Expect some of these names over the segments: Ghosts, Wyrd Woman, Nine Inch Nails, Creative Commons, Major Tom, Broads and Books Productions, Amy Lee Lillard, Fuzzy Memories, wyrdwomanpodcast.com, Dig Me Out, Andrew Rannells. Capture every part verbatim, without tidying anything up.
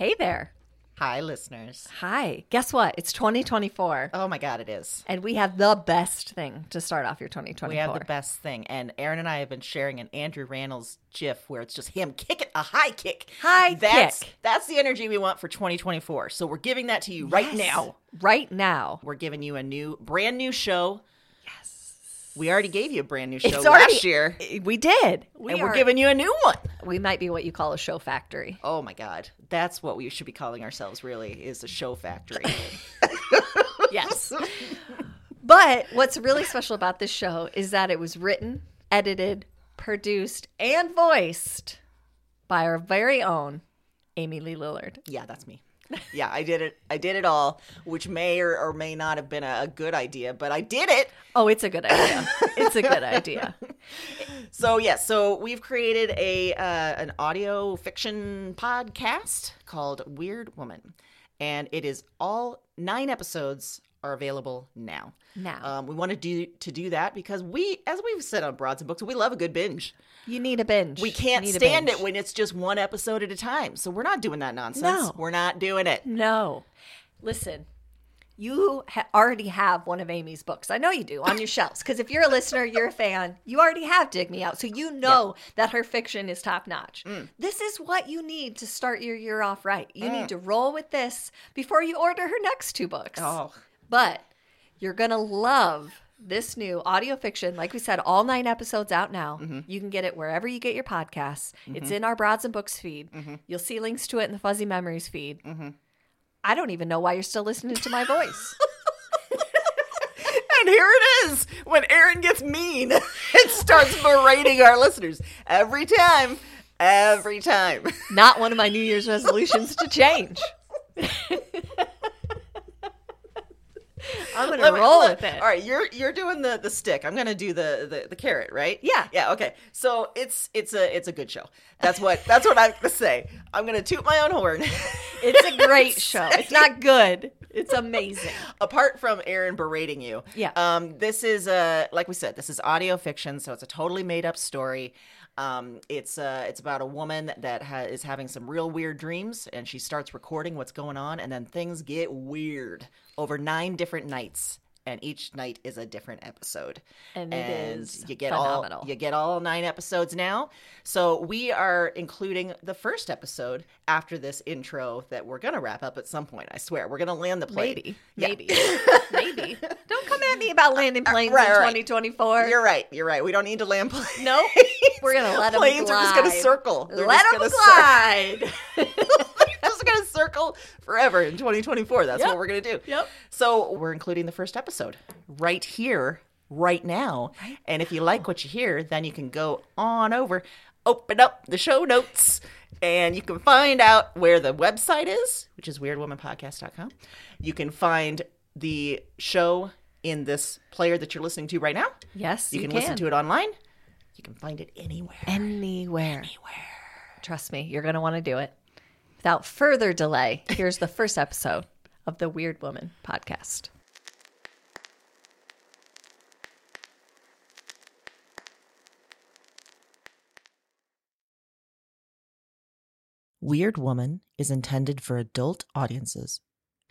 Hey there. Hi, listeners. Hi. Guess what? It's twenty twenty-four. Oh, my God, it is. And we have the best thing to start off your twenty twenty-four. We have the best thing. And Aaron and I have been sharing an Andrew Rannells gif where it's just him kicking a high kick. High that's, kick. That's the energy we want for twenty twenty-four. So we're giving that to you yes. right now. Right now. We're giving you a new, brand new show. Yes. We already gave you a brand new show it's last already, year. We did. We and are, we're giving you a new one. We might be what you call a show factory. Oh, my God. That's what we should be calling ourselves, really, is a show factory. Yes. But what's really special about this show is that it was written, edited, produced, and voiced by our very own Amy Lee Lillard. Yeah, that's me. Yeah, I did it. I did it all, which may or, or may not have been a, a good idea, but I did it. Oh, it's a good idea. It's a good idea. So, yes. Yeah, so we've created a uh, an audio fiction podcast called Wyrd Woman, and it is all nine episodes are available now. Now. Um, we want to do to do that because we, as we've said on Broads and Books, we love a good binge. You need a binge. We can't stand it when it's just one episode at a time. So we're not doing that nonsense. No. We're not doing it. No. Listen, you ha- already have one of Amy's books. I know you do, on your shelves. Because if you're a listener, you're a fan, you already have Dig Me Out. So you know yeah. that her fiction is top notch. Mm. This is what you need to start your year off right. You mm. need to roll with this before you order her next two books. Oh. But you're going to love this new audio fiction. Like we said, all nine episodes out now. Mm-hmm. You can get it wherever you get your podcasts. Mm-hmm. It's in our Broads and Books feed. Mm-hmm. You'll see links to it in the Fuzzy Memories feed. Mm-hmm. I don't even know why you're still listening to my voice. And here it is when Aaron gets mean and starts berating our listeners every time, every time. Not one of my New Year's resolutions to change. I'm going to roll with it. All right, you're you're doing the, the stick. I'm going to do the, the, the carrot, right? Yeah. Yeah, okay. So it's it's a it's a good show. That's what that's what I'm going to say. I'm going to toot my own horn. It's a great show. It's not good. It's amazing. Apart from Aaron berating you. Yeah. Um this is a like we said, this is audio fiction, so it's a totally made up story. Um, it's uh, it's about a woman that ha- is having some real weird dreams, and she starts recording what's going on, and then things get weird over nine different nights, and each night is a different episode. And, and it is you get phenomenal. All you get all nine episodes now. So we are including the first episode after this intro that we're gonna wrap up at some point. I swear we're gonna land the plane. Maybe, yeah. maybe, maybe. Don't come at me about landing planes uh, right, in right. twenty twenty-four. You're right. You're right. We don't need to land planes. No. Nope. We're going to let them glide. Planes are just going to circle. They're let them glide. They're just going to circle forever in twenty twenty-four. That's yep. what we're going to do. Yep. So we're including the first episode right here, right now. Right. And if you like what you hear, then you can go on over, open up the show notes, and you can find out where the website is, which is wyrd woman podcast dot com. You can find the show in this player that you're listening to right now. Yes, you can. You can listen to it online. You can find it anywhere. Anywhere. Anywhere. Trust me, you're going to want to do it. Without further delay, here's the first episode of the Wyrd Woman podcast. Wyrd Woman is intended for adult audiences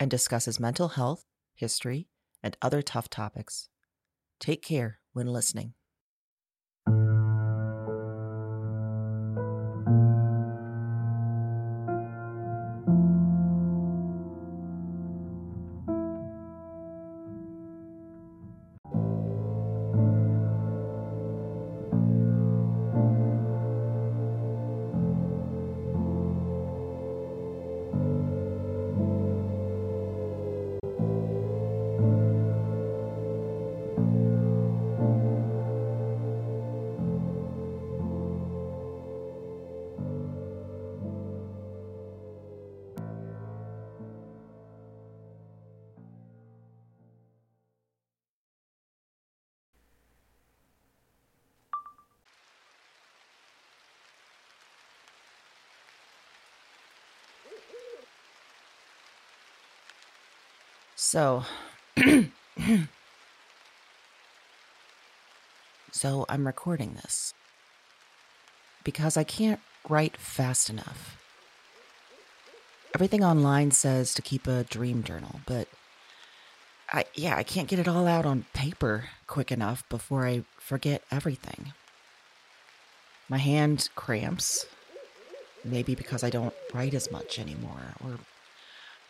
and discusses mental health, history, and other tough topics. Take care when listening. So, so I'm recording this because I can't write fast enough. Everything online says to keep a dream journal, but I, yeah, I can't get it all out on paper quick enough before I forget everything. My hand cramps, maybe because I don't write as much anymore, or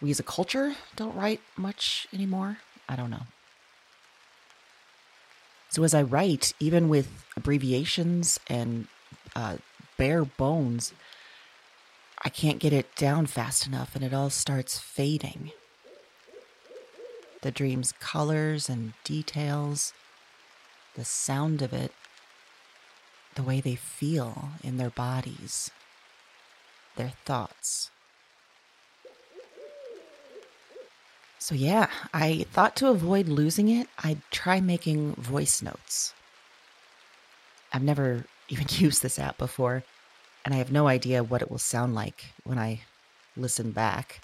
we as a culture don't write much anymore. I don't know. So as I write, even with abbreviations and uh, bare bones, I can't get it down fast enough, and it all starts fading. The dream's colors and details, the sound of it, the way they feel in their bodies, their thoughts. So yeah, I thought to avoid losing it, I'd try making voice notes. I've never even used this app before, and I have no idea what it will sound like when I listen back.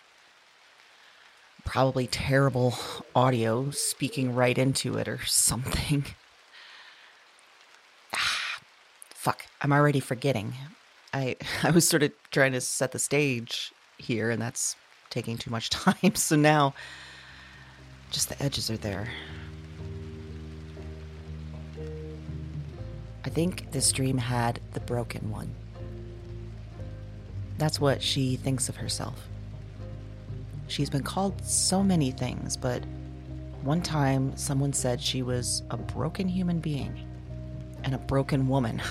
Probably terrible audio speaking right into it or something. Ah, fuck, I'm already forgetting. I, I was sort of trying to set the stage here, and that's taking too much time. So now just the edges are there. I think this dream had the broken one. That's what she thinks of herself. She's been called so many things, but one time someone said she was a broken human being and a broken woman,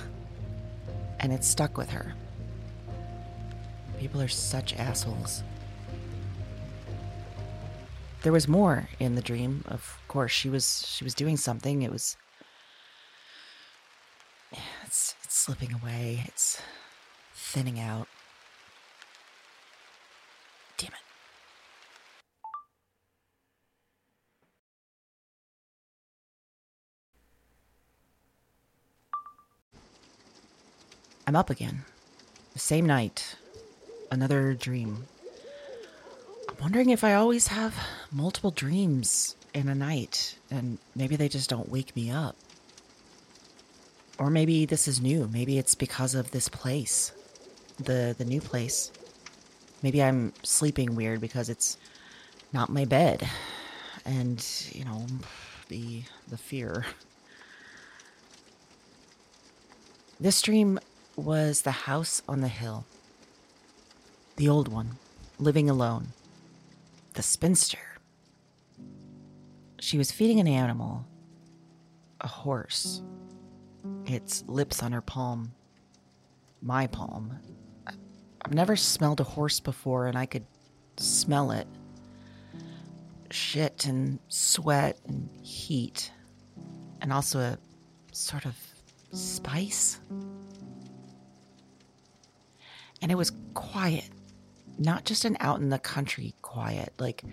and it stuck with her. People are such assholes. There was more in the dream, of course. She was she was doing something. It was it's it's slipping away. It's thinning out. Damn it. I'm up again. The same night. Another dream. I'm wondering if I always have multiple dreams in a night, and maybe they just don't wake me up. Or maybe this is new. Maybe it's because of this place. The, the new place. Maybe I'm sleeping weird because it's not my bed. And, you know, the the fear. This dream was the house on the hill. The old one, living alone. The spinster. She was feeding an animal, a horse, its lips on her palm, my palm. I've never smelled a horse before, and I could smell it. Shit and sweat and heat, and also a sort of spice. And it was quiet. Not just an out in the country quiet, like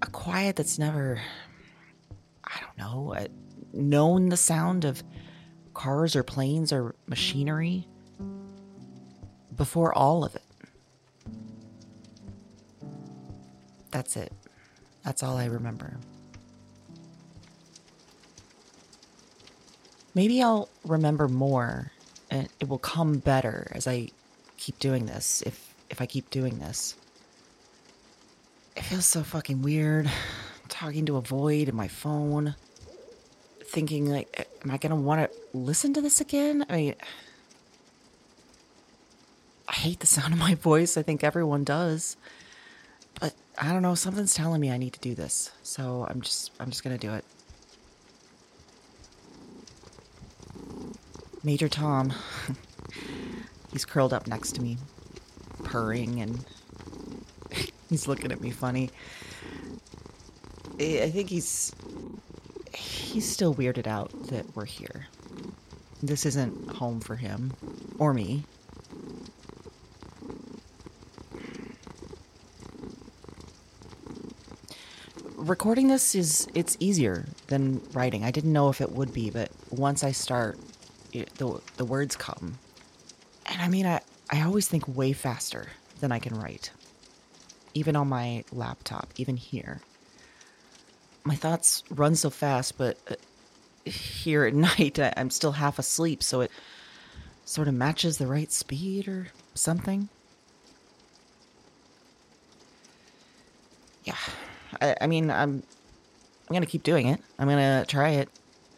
a quiet that's never, I don't know, known the sound of cars or planes or machinery before all of it. That's it. That's all I remember. Maybe I'll remember more, and it will come better as I keep doing this, if If I keep doing this. It feels so fucking weird. Talking to a void in my phone. Thinking, like, am I going to want to listen to this again? I mean, I hate the sound of my voice. I think everyone does. But I don't know. Something's telling me I need to do this. So I'm just, I'm just going to do it. Major Tom. He's curled up next to me, purring, and he's looking at me funny. I think he's he's still weirded out that we're here. This isn't home for him or me. Recording this is it's easier than writing. I didn't know if it would be, but once I start, it, the the words come. And I mean, I I always think way faster than I can write. Even on my laptop, even here. My thoughts run so fast, but here at night, I'm still half asleep, so it sort of matches the right speed or something. I, I mean, I'm I'm going to keep doing it. I'm going to try it,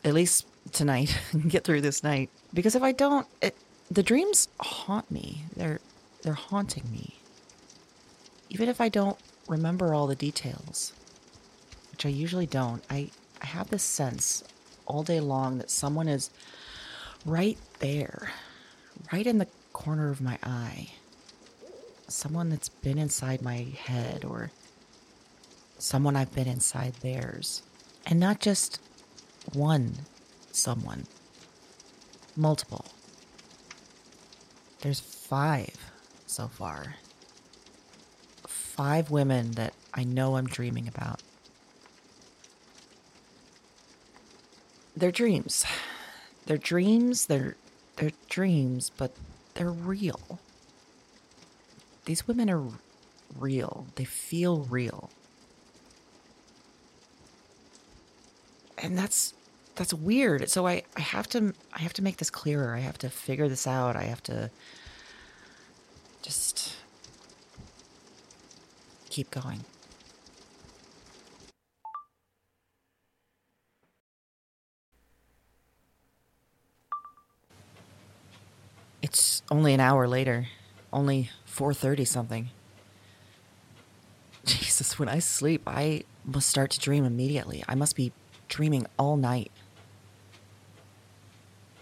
at least tonight, and get through this night. Because if I don't, it, the dreams haunt me. They're they're haunting me. Even if I don't remember all the details, which I usually don't, I, I have this sense all day long that someone is right there, right in the corner of my eye. Someone that's been inside my head, or someone I've been inside theirs. And not just one someone. Multiple. There's five so far. Five women that I know I'm dreaming about. They're dreams. They're dreams, they're, they're dreams, but they're real. These women are real. They feel real. And that's that's weird. So I, I have to I have to make this clearer. I have to figure this out. I have to just keep going. It's only an hour later. Only four thirty something. Jesus, when I sleep, I must start to dream immediately. I must be dreaming all night.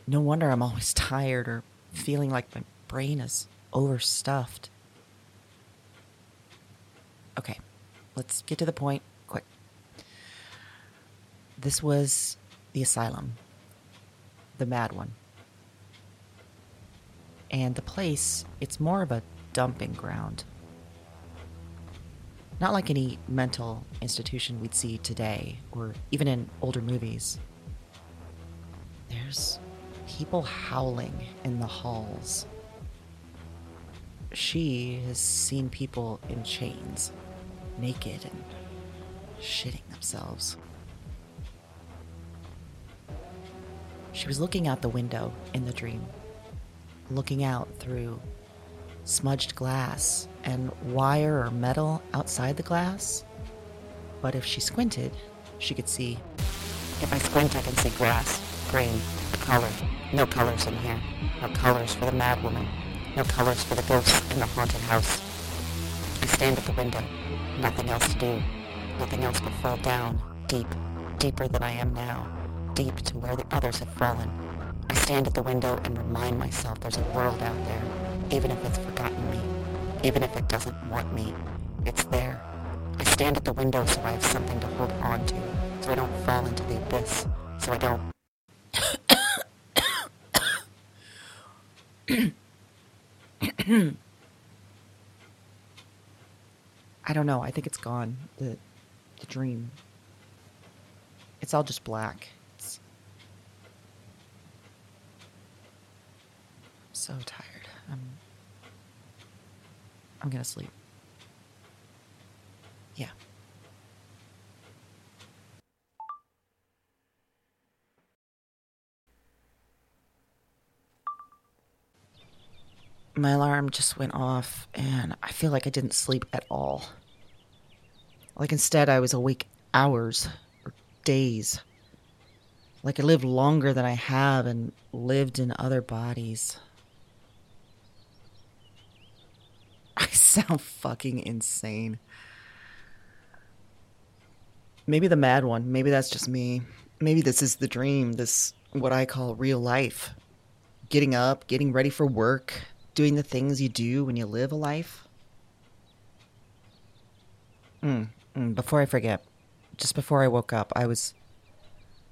No wonder I'm always tired or feeling like my brain is overstuffed. Okay, let's get to the point quick. This was the asylum. The mad one. And the place, it's more of a dumping ground. Not like any mental institution we'd see today, or even in older movies. There's people howling in the halls. She has seen people in chains, naked and shitting themselves. She was looking out the window in the dream. Looking out through smudged glass and wire or metal outside the glass. But if she squinted, she could see. If I squint, I can see glass, green, color, no colors in here, no colors for the mad woman, no colors for the ghosts in the haunted house. I stand at the window, nothing else to do, nothing else but fall down, deep, deeper than I am now, deep to where the others have fallen. I stand at the window and remind myself there's a world out there, even if it's forgotten me, even if it doesn't want me, it's there. I stand at the window so I have something to hold on to, so I don't fall into the abyss, so I don't... I don't know, I think it's gone, the, the dream. It's all just black. So tired. I'm I'm gonna sleep. Yeah. My alarm just went off and I feel like I didn't sleep at all. Like instead I was awake hours or days. Like I lived longer than I have and lived in other bodies. I sound fucking insane. Maybe the mad one. Maybe that's just me. Maybe this is the dream. This, what I call real life. Getting up, getting ready for work, doing the things you do when you live a life. Mm, mm, before I forget, just before I woke up, I was,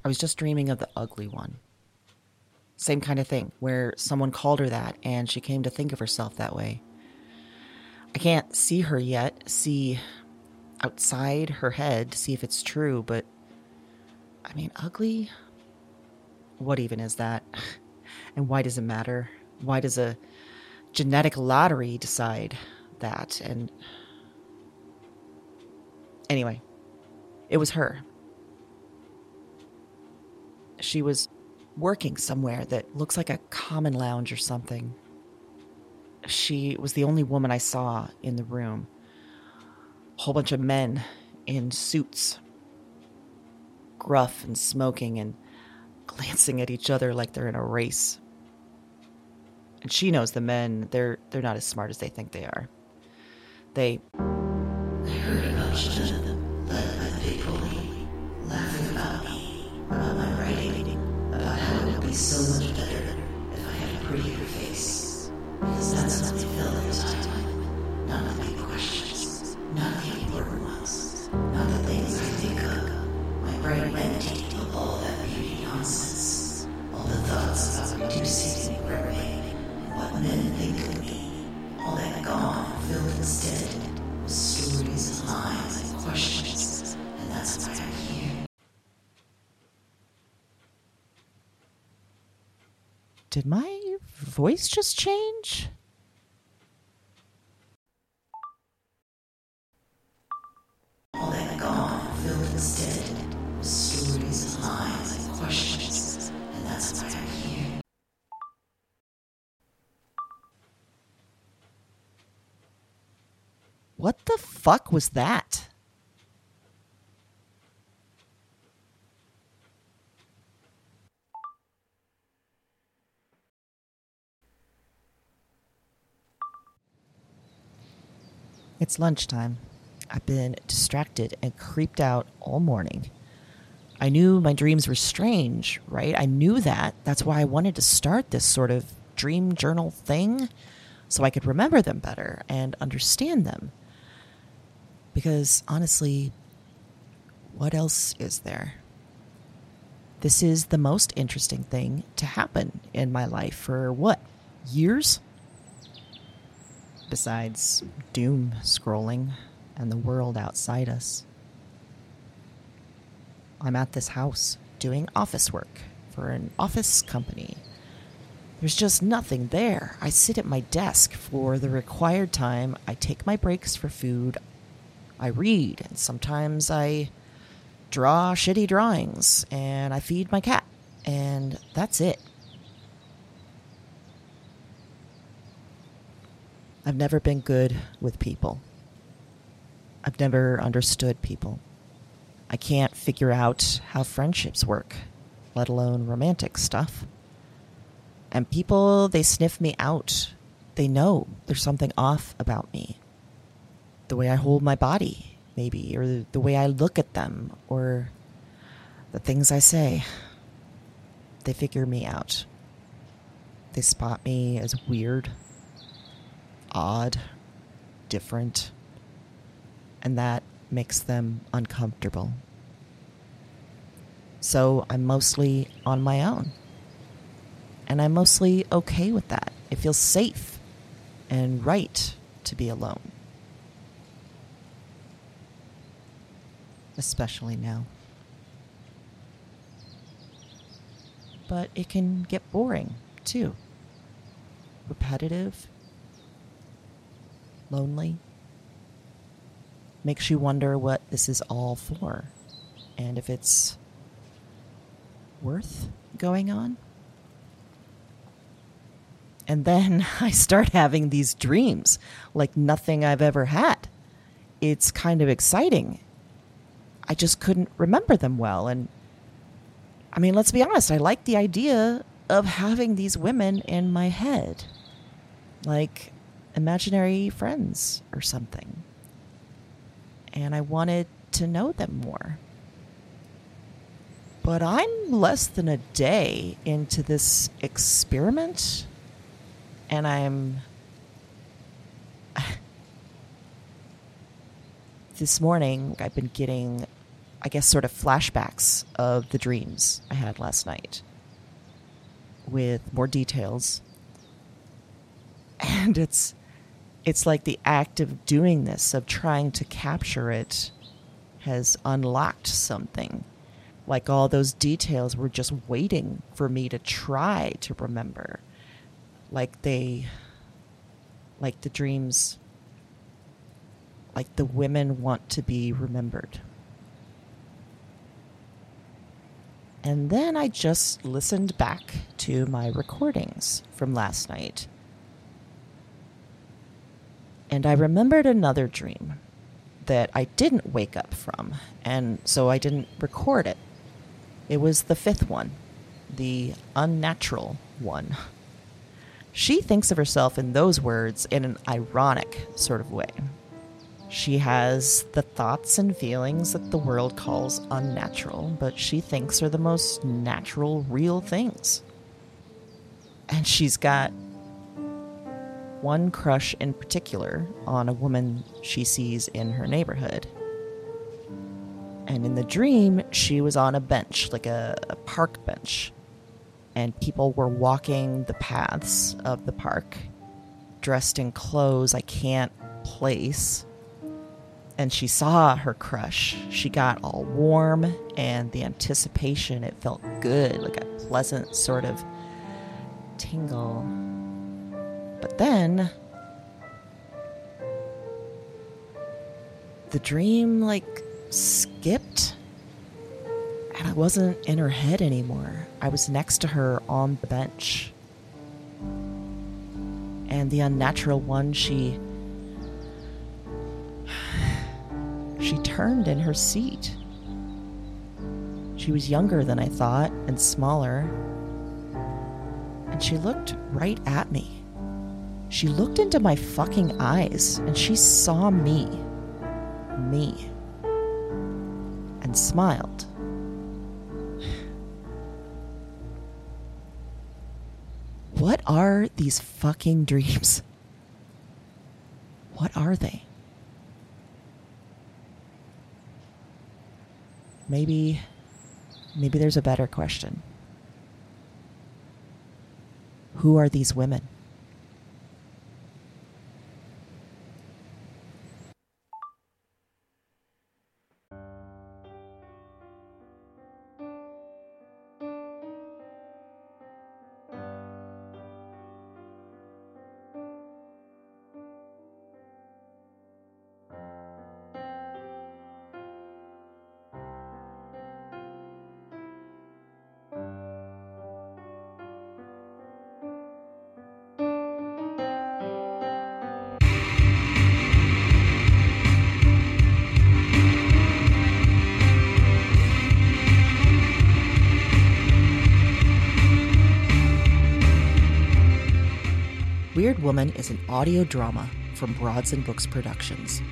I was just dreaming of the ugly one. Same kind of thing, where someone called her that, and she came to think of herself that way. I can't see her yet, see outside her head to see if it's true, but I mean, ugly? What even is that? And why does it matter? Why does a genetic lottery decide that? And anyway, it was her. She was working somewhere that looks like a common lounge or something. She was the only woman I saw in the room. A whole bunch of men in suits, gruff and smoking and glancing at each other like they're in a race. And she knows the men, they're they're not as smart as they think they are. They... They heard about them, led by people, laughing about me, about my writing, about how it would be so much better if I had a prettier face. Because that's what they felt at the time. None of the big questions, none of the important ones, none of the things I think of. My brain emptied of all that beauty nonsense, all the thoughts about reducing me, reprobating, and what men think of me. All that gone and filled instead with stories and lies and questions, and that's why I'm here. Did my voice just change? All that gone and filled instead. Stories and lies and questions, and that's why I'm here. What the fuck was that? It's lunchtime. I've been distracted and creeped out all morning. I knew my dreams were strange, right? I knew that. That's why I wanted to start this sort of dream journal thing so I could remember them better and understand them. Because honestly, what else is there? This is the most interesting thing to happen in my life for what? Years? Besides doom scrolling and the world outside us. I'm at this house doing office work for an office company. There's just nothing there. I sit at my desk for the required time. I take my breaks for food. I read, and sometimes I draw shitty drawings, and I feed my cat, and that's it. I've never been good with people. I've never understood people. I can't figure out how friendships work, let alone romantic stuff. And people, they sniff me out. They know there's something off about me. The way I hold my body, maybe, or the way I look at them, or the things I say. They figure me out. They spot me as weird, odd, different, and that makes them uncomfortable. So I'm mostly on my own. And I'm mostly okay with that. It feels safe and right to be alone. Especially now. But it can get boring, too. Repetitive. Lonely. Makes you wonder what this is all for, and if it's worth going on. And then I start having these dreams like nothing I've ever had. It's kind of exciting. I just couldn't remember them well. And I mean, let's be honest, I like the idea of having these women in my head, like imaginary friends or something. And I wanted to know them more. But I'm less than a day into this experiment, and I'm... This morning, I've been getting, I guess, sort of flashbacks of the dreams I had last night with more details. And it's... It's like the act of doing this, of trying to capture it, has unlocked something. Like all those details were just waiting for me to try to remember. Like they, like the dreams, like the women want to be remembered. And then I just listened back to my recordings from last night. And I remembered another dream that I didn't wake up from, and so I didn't record it. It was the fifth one, the unnatural one. She thinks of herself in those words in an ironic sort of way. She has the thoughts and feelings that the world calls unnatural, but she thinks are the most natural, real things. And she's got one crush in particular on a woman she sees in her neighborhood. And in the dream, she was on a bench, like a, a park bench. And people were walking the paths of the park, dressed in clothes I can't place. And she saw her crush. She got all warm, and the anticipation, it felt good, like a pleasant sort of tingle. But then the dream, like, skipped, and I wasn't in her head anymore. I was next to her on the bench. And the unnatural one, she... She turned in her seat. She was younger than I thought and smaller. And she looked right at me. She looked into my fucking eyes, and she saw me. Me. And smiled. What are these fucking dreams? What are they? Maybe, maybe there's a better question. Who are these women? Wyrd Woman is an audio drama from Broads and Books Productions.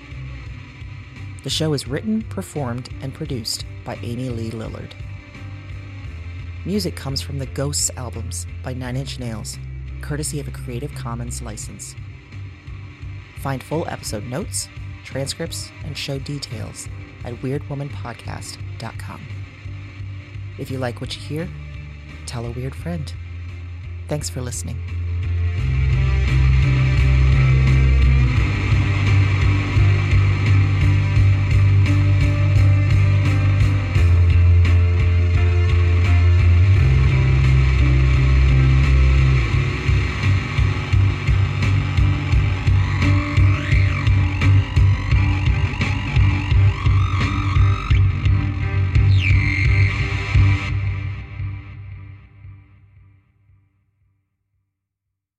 The show is written, performed, and produced by Amy Lee Lillard. Music comes from the Ghosts albums by Nine Inch Nails, courtesy of a Creative Commons license. Find full episode notes, transcripts, and show details at wyrd woman podcast dot com. If you like what you hear, tell a weird friend. Thanks for listening.